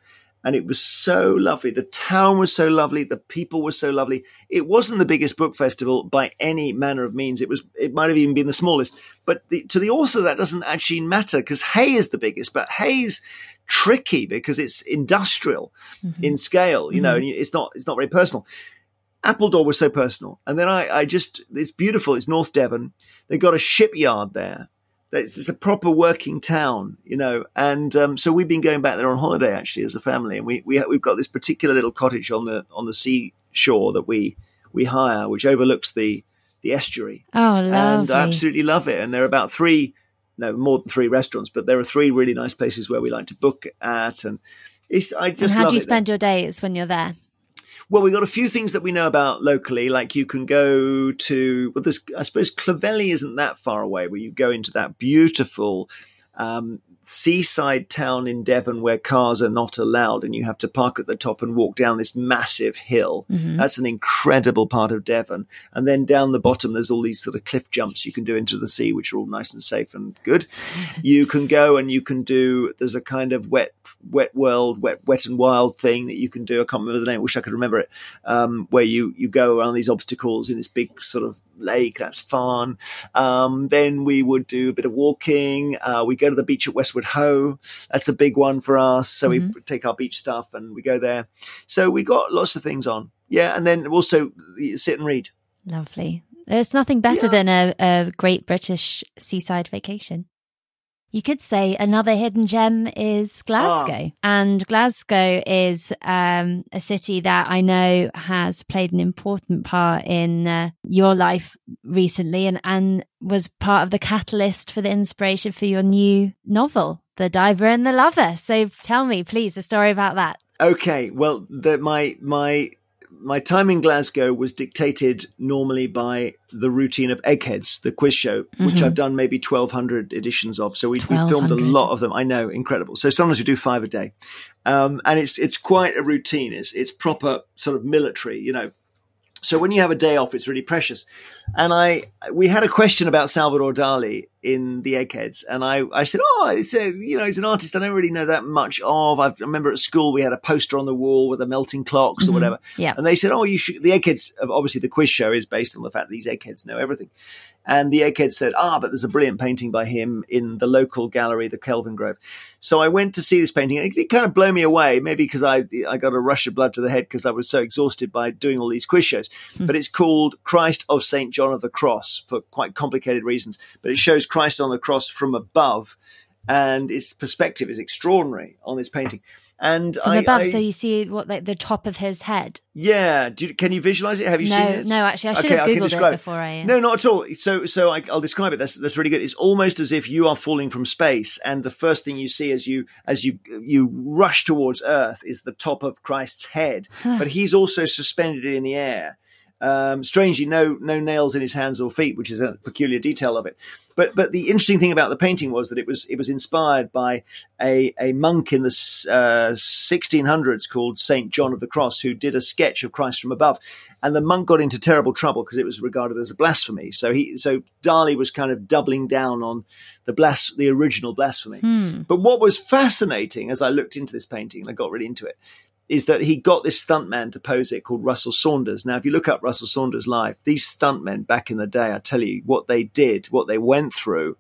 And it was so lovely. The town was so lovely. The people were so lovely. It wasn't the biggest book festival by any manner of means. It was. It might have even been the smallest. But the, to the author, that doesn't actually matter because Hay is the biggest. But Hay's tricky because it's industrial mm-hmm. in scale. You mm-hmm. know, and it's not. It's not very personal. Appledore was so personal. And then I, I just. It's beautiful. It's North Devon. They got a shipyard there. It's, it's a proper working town, you know, and um, so we've been going back there on holiday actually as a family, and we, we we've got this particular little cottage on the on the seashore that we we hire, which overlooks the the estuary. Oh, lovely! And I absolutely love it. And there are about three, no, more than three restaurants, but there are three really nice places where we like to book at, and it's I just. And how love do you spend there. Your days when you're there? Well, we've got a few things that we know about locally, like you can go to, well, there's, I suppose Clovelly isn't that far away, where you go into that beautiful um, seaside town in Devon where cars are not allowed and you have to park at the top and walk down this massive hill. Mm-hmm. That's an incredible part of Devon. And then down the bottom, there's all these sort of cliff jumps you can do into the sea, which are all nice and safe and good. You can go and you can do, there's a kind of wet Wet World, wet, wet and wild thing that you can do. I can't remember the name. I wish I could remember it. Um, where you, you go around these obstacles in this big sort of lake. That's fun. Um, then we would do a bit of walking. Uh, we go to the beach at Westward Ho. That's a big one for us. So mm-hmm. we take our beach stuff and we go there. So we got lots of things on. Yeah. And then also sit and read. Lovely. There's nothing better yeah. than a, a great British seaside vacation. You could say another hidden gem is Glasgow. Oh. And Glasgow is um, a city that I know has played an important part in uh, your life recently and, and was part of the catalyst for the inspiration for your new novel, The Diver and the Lover. So tell me, please, a story about that. Okay. Well, the, my my... My time in Glasgow was dictated normally by the routine of Eggheads, the quiz show, mm-hmm. which I've done maybe twelve hundred editions of. So we, we filmed a lot of them. I know, incredible. So sometimes we do five a day. Um, and it's it's quite a routine. It's, it's proper sort of military, you know. So when you have a day off, it's really precious. And I we had a question about Salvador Dali in the Eggheads. And I, I said, oh, it's a, you know, he's an artist I don't really know that much of. I've, I remember at school we had a poster on the wall with the melting clocks mm-hmm. or whatever. Yeah. And they said, oh, you should. The Eggheads, obviously the quiz show is based on the fact that these Eggheads know everything. And the Eggheads said, ah, but there's a brilliant painting by him in the local gallery, the Kelvin Grove. So I went to see this painting. It, it kind of blew me away, maybe because I, I got a rush of blood to the head because I was so exhausted by doing all these quiz shows. Mm-hmm. But it's called Christ of Saint John of the Cross for quite complicated reasons. But it shows Christ on the cross from above, and its perspective is extraordinary on this painting. And from I, above, I, so you see what like the top of his head. Yeah, Do you, can you visualize it? Have you no, seen it? No, actually, I should okay, have googled it before I. Am. No, not at all. So, so I, I'll describe it. That's that's really good. It's almost as if you are falling from space, and the first thing you see as you as you you rush towards Earth is the top of Christ's head, but he's also suspended in the air. Um, strangely, no no nails in his hands or feet, which is a peculiar detail of it. But but the interesting thing about the painting was that it was it was inspired by a a monk in the uh, sixteen hundreds called Saint John of the Cross, who did a sketch of Christ from above, and the monk got into terrible trouble because it was regarded as a blasphemy. So he so Dali was kind of doubling down on the blas the original blasphemy. Hmm. But what was fascinating as I looked into this painting and I got really into it, is that he got this stuntman to pose it called Russell Saunders. Now, if you look up Russell Saunders' life, these stuntmen back in the day, I tell you what they did, what they went through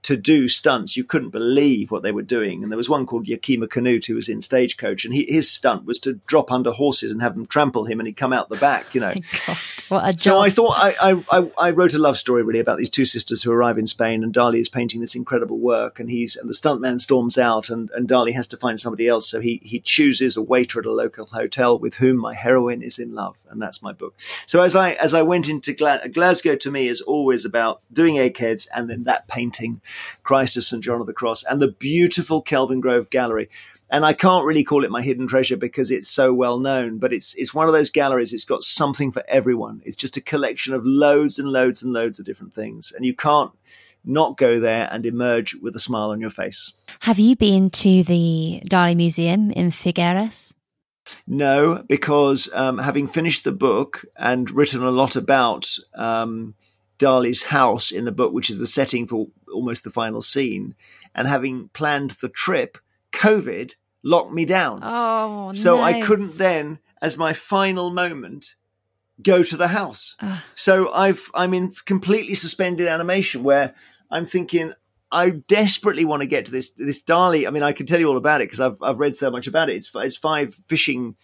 to do stunts. You couldn't believe what they were doing. And there was one called Yakima Canute who was in Stagecoach, and he, his stunt was to drop under horses and have them trample him, and he'd come out the back, you know. God, what a job. So I thought I, I, I wrote a love story really about these two sisters who arrive in Spain, and Dali is painting this incredible work, and he's and the stuntman storms out, and, and Dali has to find somebody else. So he he chooses a waiter at a local hotel with whom my heroine is in love, and that's my book. So as I as I went into Gla- Glasgow, to me is always about doing Eggheads and then that painting. Christ of Saint John of the Cross and the beautiful Kelvin Grove Gallery. And I can't really call it my hidden treasure because it's so well known, but it's it's one of those galleries. It's got something for everyone. It's just a collection of loads and loads and loads of different things. And you can't not go there and emerge with a smile on your face. Have you been to the Dali Museum in Figueres? No, because um, having finished the book and written a lot about um, Dali's house in the book, which is the setting for almost the final scene, and having planned the trip, COVID locked me down. Oh, so no. I couldn't then, as my final moment, go to the house. Ugh. So I've, I'm in completely suspended animation where I'm thinking, I desperately want to get to this this Dali. I mean, I can tell you all about it because I've I've read so much about it. It's it's five fishing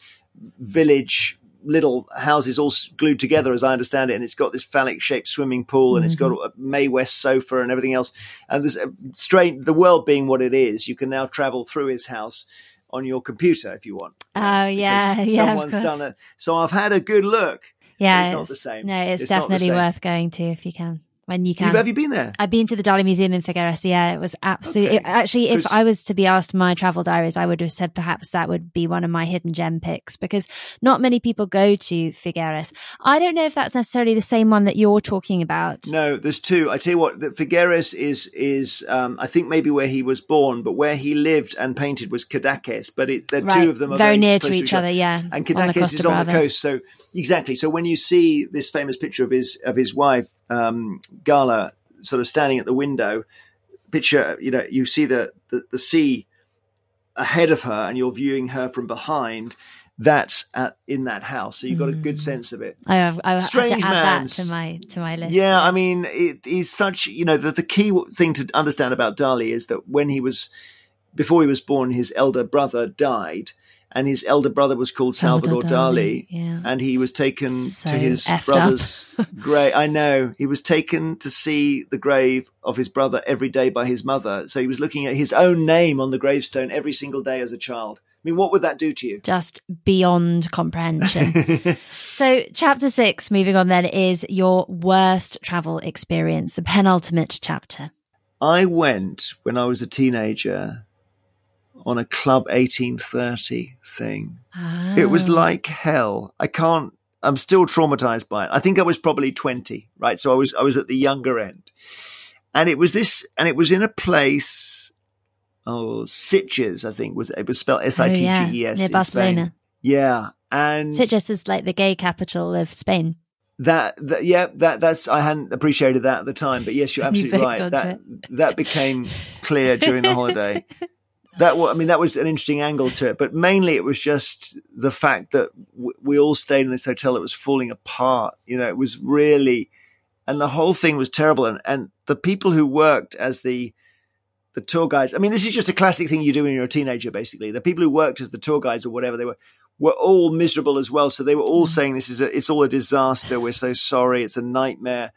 village little houses all glued together, as I understand it, and it's got this phallic-shaped swimming pool, and mm-hmm. it's got a May West sofa and everything else. And there's a strange, the world being what it is, you can now travel through his house on your computer if you want. Oh uh, yeah, yeah. Someone's done it, so I've had a good look. Yeah, it's, it's not the same. No, it's, it's definitely worth going to if you can. When you can. You've, have you been there? I've been to the Dali Museum in Figueres. Yeah, it was absolutely... Okay. It, actually, if I was to be asked my travel diaries, I would have said perhaps that would be one of my hidden gem picks because not many people go to Figueres. I don't know if that's necessarily the same one that you're talking about. No, there's two. I tell you what, that Figueres is, is um, I think maybe where he was born, but where he lived and painted was Cadaqués. But it, the right. two of them are very, very near to each, to each other, yeah. And Cadaqués is on Brava. the coast. So exactly. So when you see this famous picture of his of his wife, um Gala, sort of standing at the window picture, you know, you see the, the the sea ahead of her and you're viewing her from behind. That's at, in that house, so you've got mm. a good sense of it. I have, I have to add man's. that to my to my list. Yeah, I mean, it is such, you know, the, the key thing to understand about Dali is that when he was before he was born, his elder brother died. And his elder brother was called Salvador, Salvador Dali, Dali. Yeah. And he was taken so to his brother's grave. I know. He was taken to see the grave of his brother every day by his mother. So he was looking at his own name on the gravestone every single day as a child. I mean, what would that do to you? Just beyond comprehension. So chapter six, moving on then, is your worst travel experience, the penultimate chapter. I went, when I was a teenager, on a Club eighteen thirty thing. Oh. It was like hell. I can't, I'm still traumatized by it. I think I was probably twenty, right? So I was, I was at the younger end. And it was this, and it was in a place, oh, Sitges, I think, was it was spelled S I T G E S. Oh, yeah. Near Barcelona. Yeah. And Sitges is like the gay capital of Spain. That, that yeah, that that's I hadn't appreciated that at the time, but yes, you're absolutely you right. That that became clear during the holiday. That I mean, that was an interesting angle to it, but mainly it was just the fact that w- we all stayed in this hotel that was falling apart. You know, it was really, and the whole thing was terrible. And, and the people who worked as the the tour guides, I mean, this is just a classic thing you do when you're a teenager, basically. The people who worked as the tour guides or whatever they were were all miserable as well. So they were all saying, "This is a, it's all a disaster. We're so sorry. It's a nightmare."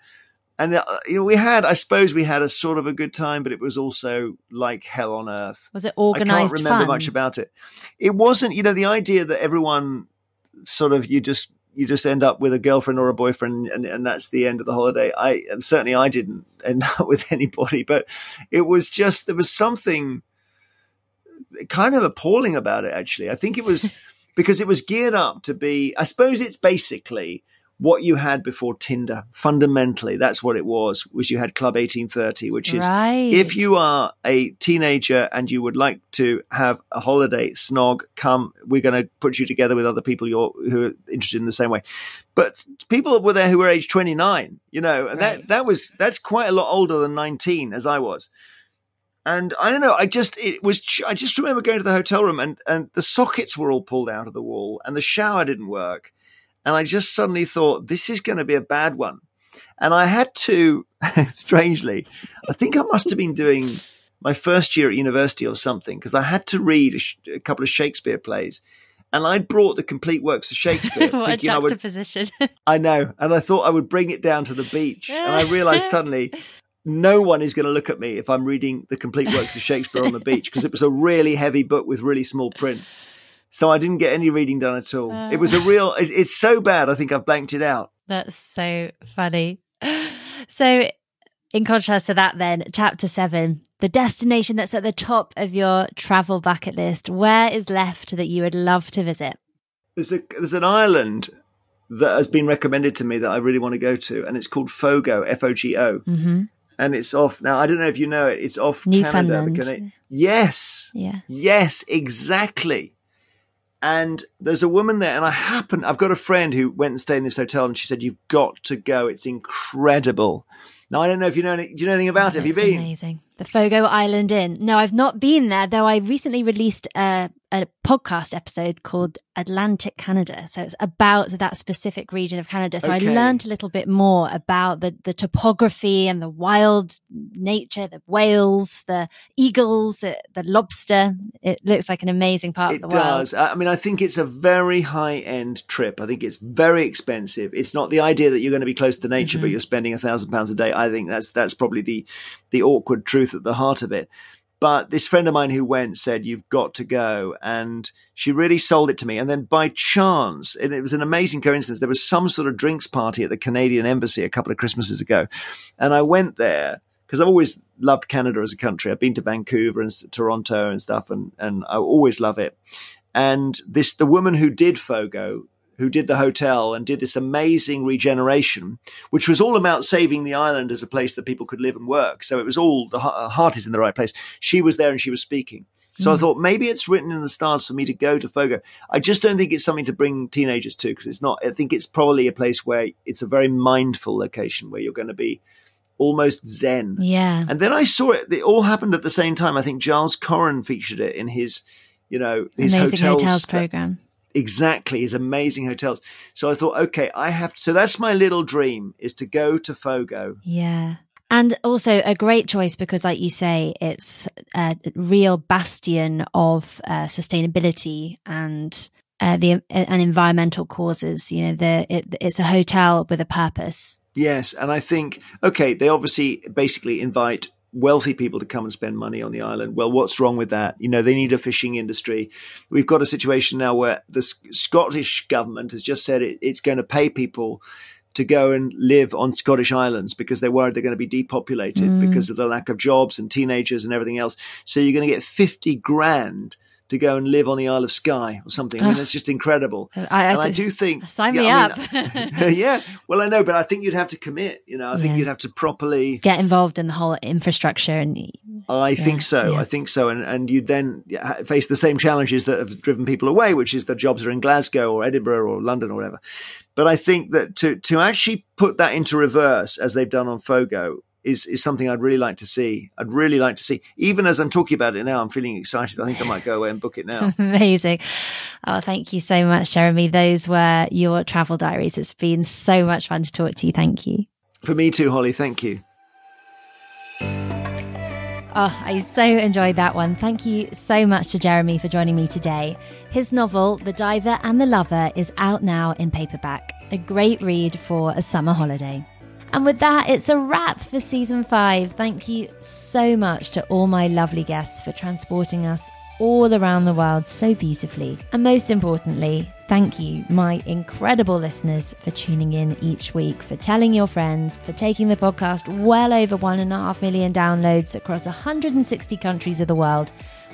And you know, we had, I suppose we had a sort of a good time, but it was also like hell on earth. Was it organised fun? I can't remember fun? much about it. It wasn't, you know, the idea that everyone sort of, you just you just end up with a girlfriend or a boyfriend and, and that's the end of the holiday. I and certainly I didn't end up with anybody, but it was just, there was something kind of appalling about it, actually. I think it was because it was geared up to be, I suppose it's basically what you had before Tinder, fundamentally, that's what it was, was you had Club eighteen thirty, which is right. If you are a teenager and you would like to have a holiday snog, come, we're going to put you together with other people you're, who are interested in the same way. But people were there who were age twenty-nine, you know, and right. that, that was, that's quite a lot older than nineteen, as I was. And I don't know, I just, it was, I just remember going to the hotel room and, and the sockets were all pulled out of the wall and the shower didn't work. And I just suddenly thought, this is going to be a bad one. And I had to, strangely, I think I must have been doing my first year at university or something, because I had to read a, sh- a couple of Shakespeare plays. And I brought the complete works of Shakespeare. What a juxtaposition. I, would, I know. And I thought I would bring it down to the beach. And I realized suddenly, no one is going to look at me if I'm reading the complete works of Shakespeare on the beach, because it was a really heavy book with really small print. So I didn't get any reading done at all. Uh, it was a real, it, it's so bad, I think I've blanked it out. That's so funny. So in contrast to that then, chapter seven, the destination that's at the top of your travel bucket list, where is left that you would love to visit? There's a there's an island that has been recommended to me that I really want to go to, and it's called Fogo, F O G O. Mm-hmm. and it's off now. I don't know if you know it. It's off Newfoundland. Canada. It, yes. Yeah. Yes, exactly. And there's a woman there, and I happen, I've got a friend who went and stayed in this hotel, and she said, "You've got to go. It's incredible." Now, I don't know if you know any, do you know anything about oh, it? Have you been? Amazing. The Fogo Island Inn. No, I've not been there, though I recently released a, a podcast episode called Atlantic Canada. So it's about that specific region of Canada. So okay. I learned a little bit more about the, the topography and the wild nature, the whales, the eagles, the lobster. It looks like an amazing part it of the does. world. It does. I mean, I think it's a very high-end trip. I think it's very expensive. It's not the idea that you're going to be close to nature, mm-hmm. but you're spending a thousand pounds a day. I think that's that's probably the the awkward truth at the heart of it. But this friend of mine who went said, "You've got to go," and she really sold it to me. And then by chance, and it was an amazing coincidence, there was some sort of drinks party at the Canadian embassy a couple of Christmases ago, and I went there because I've always loved Canada as a country. I've been to Vancouver and Toronto and stuff, and and I always love it. And this the woman who did Fogo, who did the hotel and did this amazing regeneration, which was all about saving the island as a place that people could live and work. So it was all the heart is in the right place. She was there and she was speaking. So mm. I thought maybe it's written in the stars for me to go to Fogo. I just don't think it's something to bring teenagers to, because it's not, I think it's probably a place where it's a very mindful location where you're going to be almost zen. Yeah. And then I saw it, it all happened at the same time. I think Giles Corran featured it in his, you know, his amazing hotels, hotels program. Exactly, his amazing hotels. So I thought, okay, I have to, so that's my little dream, is to go to Fogo. Yeah. And also a great choice because, like you say, it's a real bastion of uh, sustainability and uh, the and environmental causes. You know, the it, it's a hotel with a purpose. Yes, and I think, okay, they obviously basically invite wealthy people to come and spend money on the island. Well, what's wrong with that? You know, they need a fishing industry. We've got a situation now where the S- Scottish government has just said it, it's going to pay people to go and live on Scottish islands because they're worried they're going to be depopulated mm. because of the lack of jobs and teenagers and everything else. So you're going to get fifty grand to go and live on the Isle of Skye or something. I mean, it's just incredible. I, I, and I do think... Sign me yeah, up. I mean, yeah. Well, I know, but I think you'd have to commit. You know, I think yeah. you'd have to properly... Get involved in the whole infrastructure. and. I yeah, think so. Yeah. I think so. And and you'd then face the same challenges that have driven people away, which is the jobs are in Glasgow or Edinburgh or London or whatever. But I think that to, to actually put that into reverse, as they've done on Fogo, Is, is something I'd really like to see. I'd really like to see. Even as I'm talking about it now, I'm feeling excited. I think I might go away and book it now. Amazing. Oh, thank you so much, Jeremy. Those were your travel diaries. It's been so much fun to talk to you. Thank you. For me too, Holly. Thank you. Oh, I so enjoyed that one. Thank you so much to Jeremy for joining me today. His novel, The Diver and the Lover, is out now in paperback. A great read for a summer holiday. And with that, it's a wrap for season five. Thank you so much to all my lovely guests for transporting us all around the world so beautifully. And most importantly, thank you, my incredible listeners, for tuning in each week, for telling your friends, for taking the podcast well over one and a half million downloads across one hundred sixty countries of the world.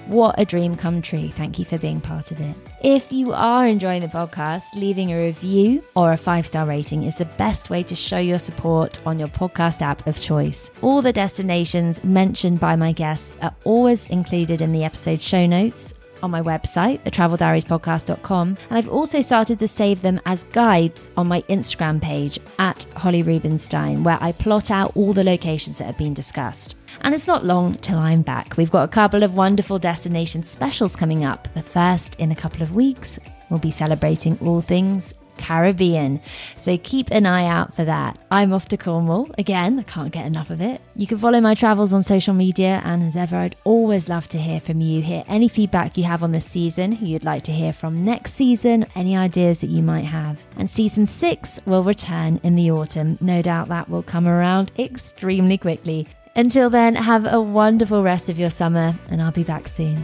What a dream come true. Thank you for being part of it. If you are enjoying the podcast, leaving a review or a five-star rating is the best way to show your support on your podcast app of choice. All the destinations mentioned by my guests are always included in the episode show notes on my website, the travel diaries podcast dot com. And I've also started to save them as guides on my Instagram page at Holly Rubenstein, where I plot out all the locations that have been discussed. And it's not long till I'm back. We've got a couple of wonderful destination specials coming up. The first in a couple of weeks. We'll be celebrating all things Caribbean. So keep an eye out for that. I'm off to Cornwall. Again, I can't get enough of it. You can follow my travels on social media, and as ever, I'd always love to hear from you. Hear any feedback you have on this season, who you'd like to hear from next season, any ideas that you might have. And season six will return in the autumn. No doubt that will come around extremely quickly. Until then, have a wonderful rest of your summer, and I'll be back soon.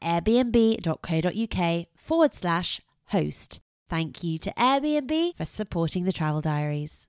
airbnb.co.uk forward slash host. Thank you to Airbnb for supporting the Travel Diaries.